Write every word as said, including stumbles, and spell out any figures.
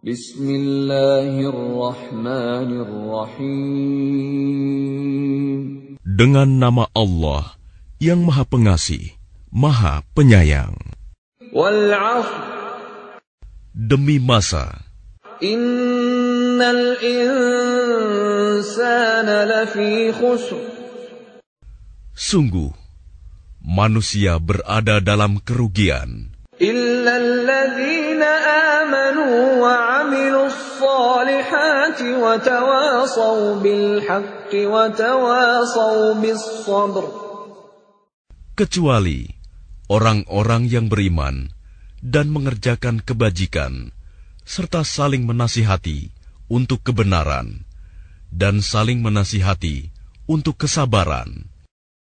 Bismillahirrahmanirrahim. Dengan nama Allah yang Maha Pengasih, Maha Penyayang. Demi masa. Innal insana lafi khusr. Sungguh, manusia berada dalam kerugian. Illal ladzina amanu wa amilus solihati wa tawasaw bil haqqi wa tawasaw bis sabr. Kecuali orang-orang yang beriman dan mengerjakan kebajikan, serta saling menasihati untuk kebenaran, dan saling menasihati untuk kesabaran.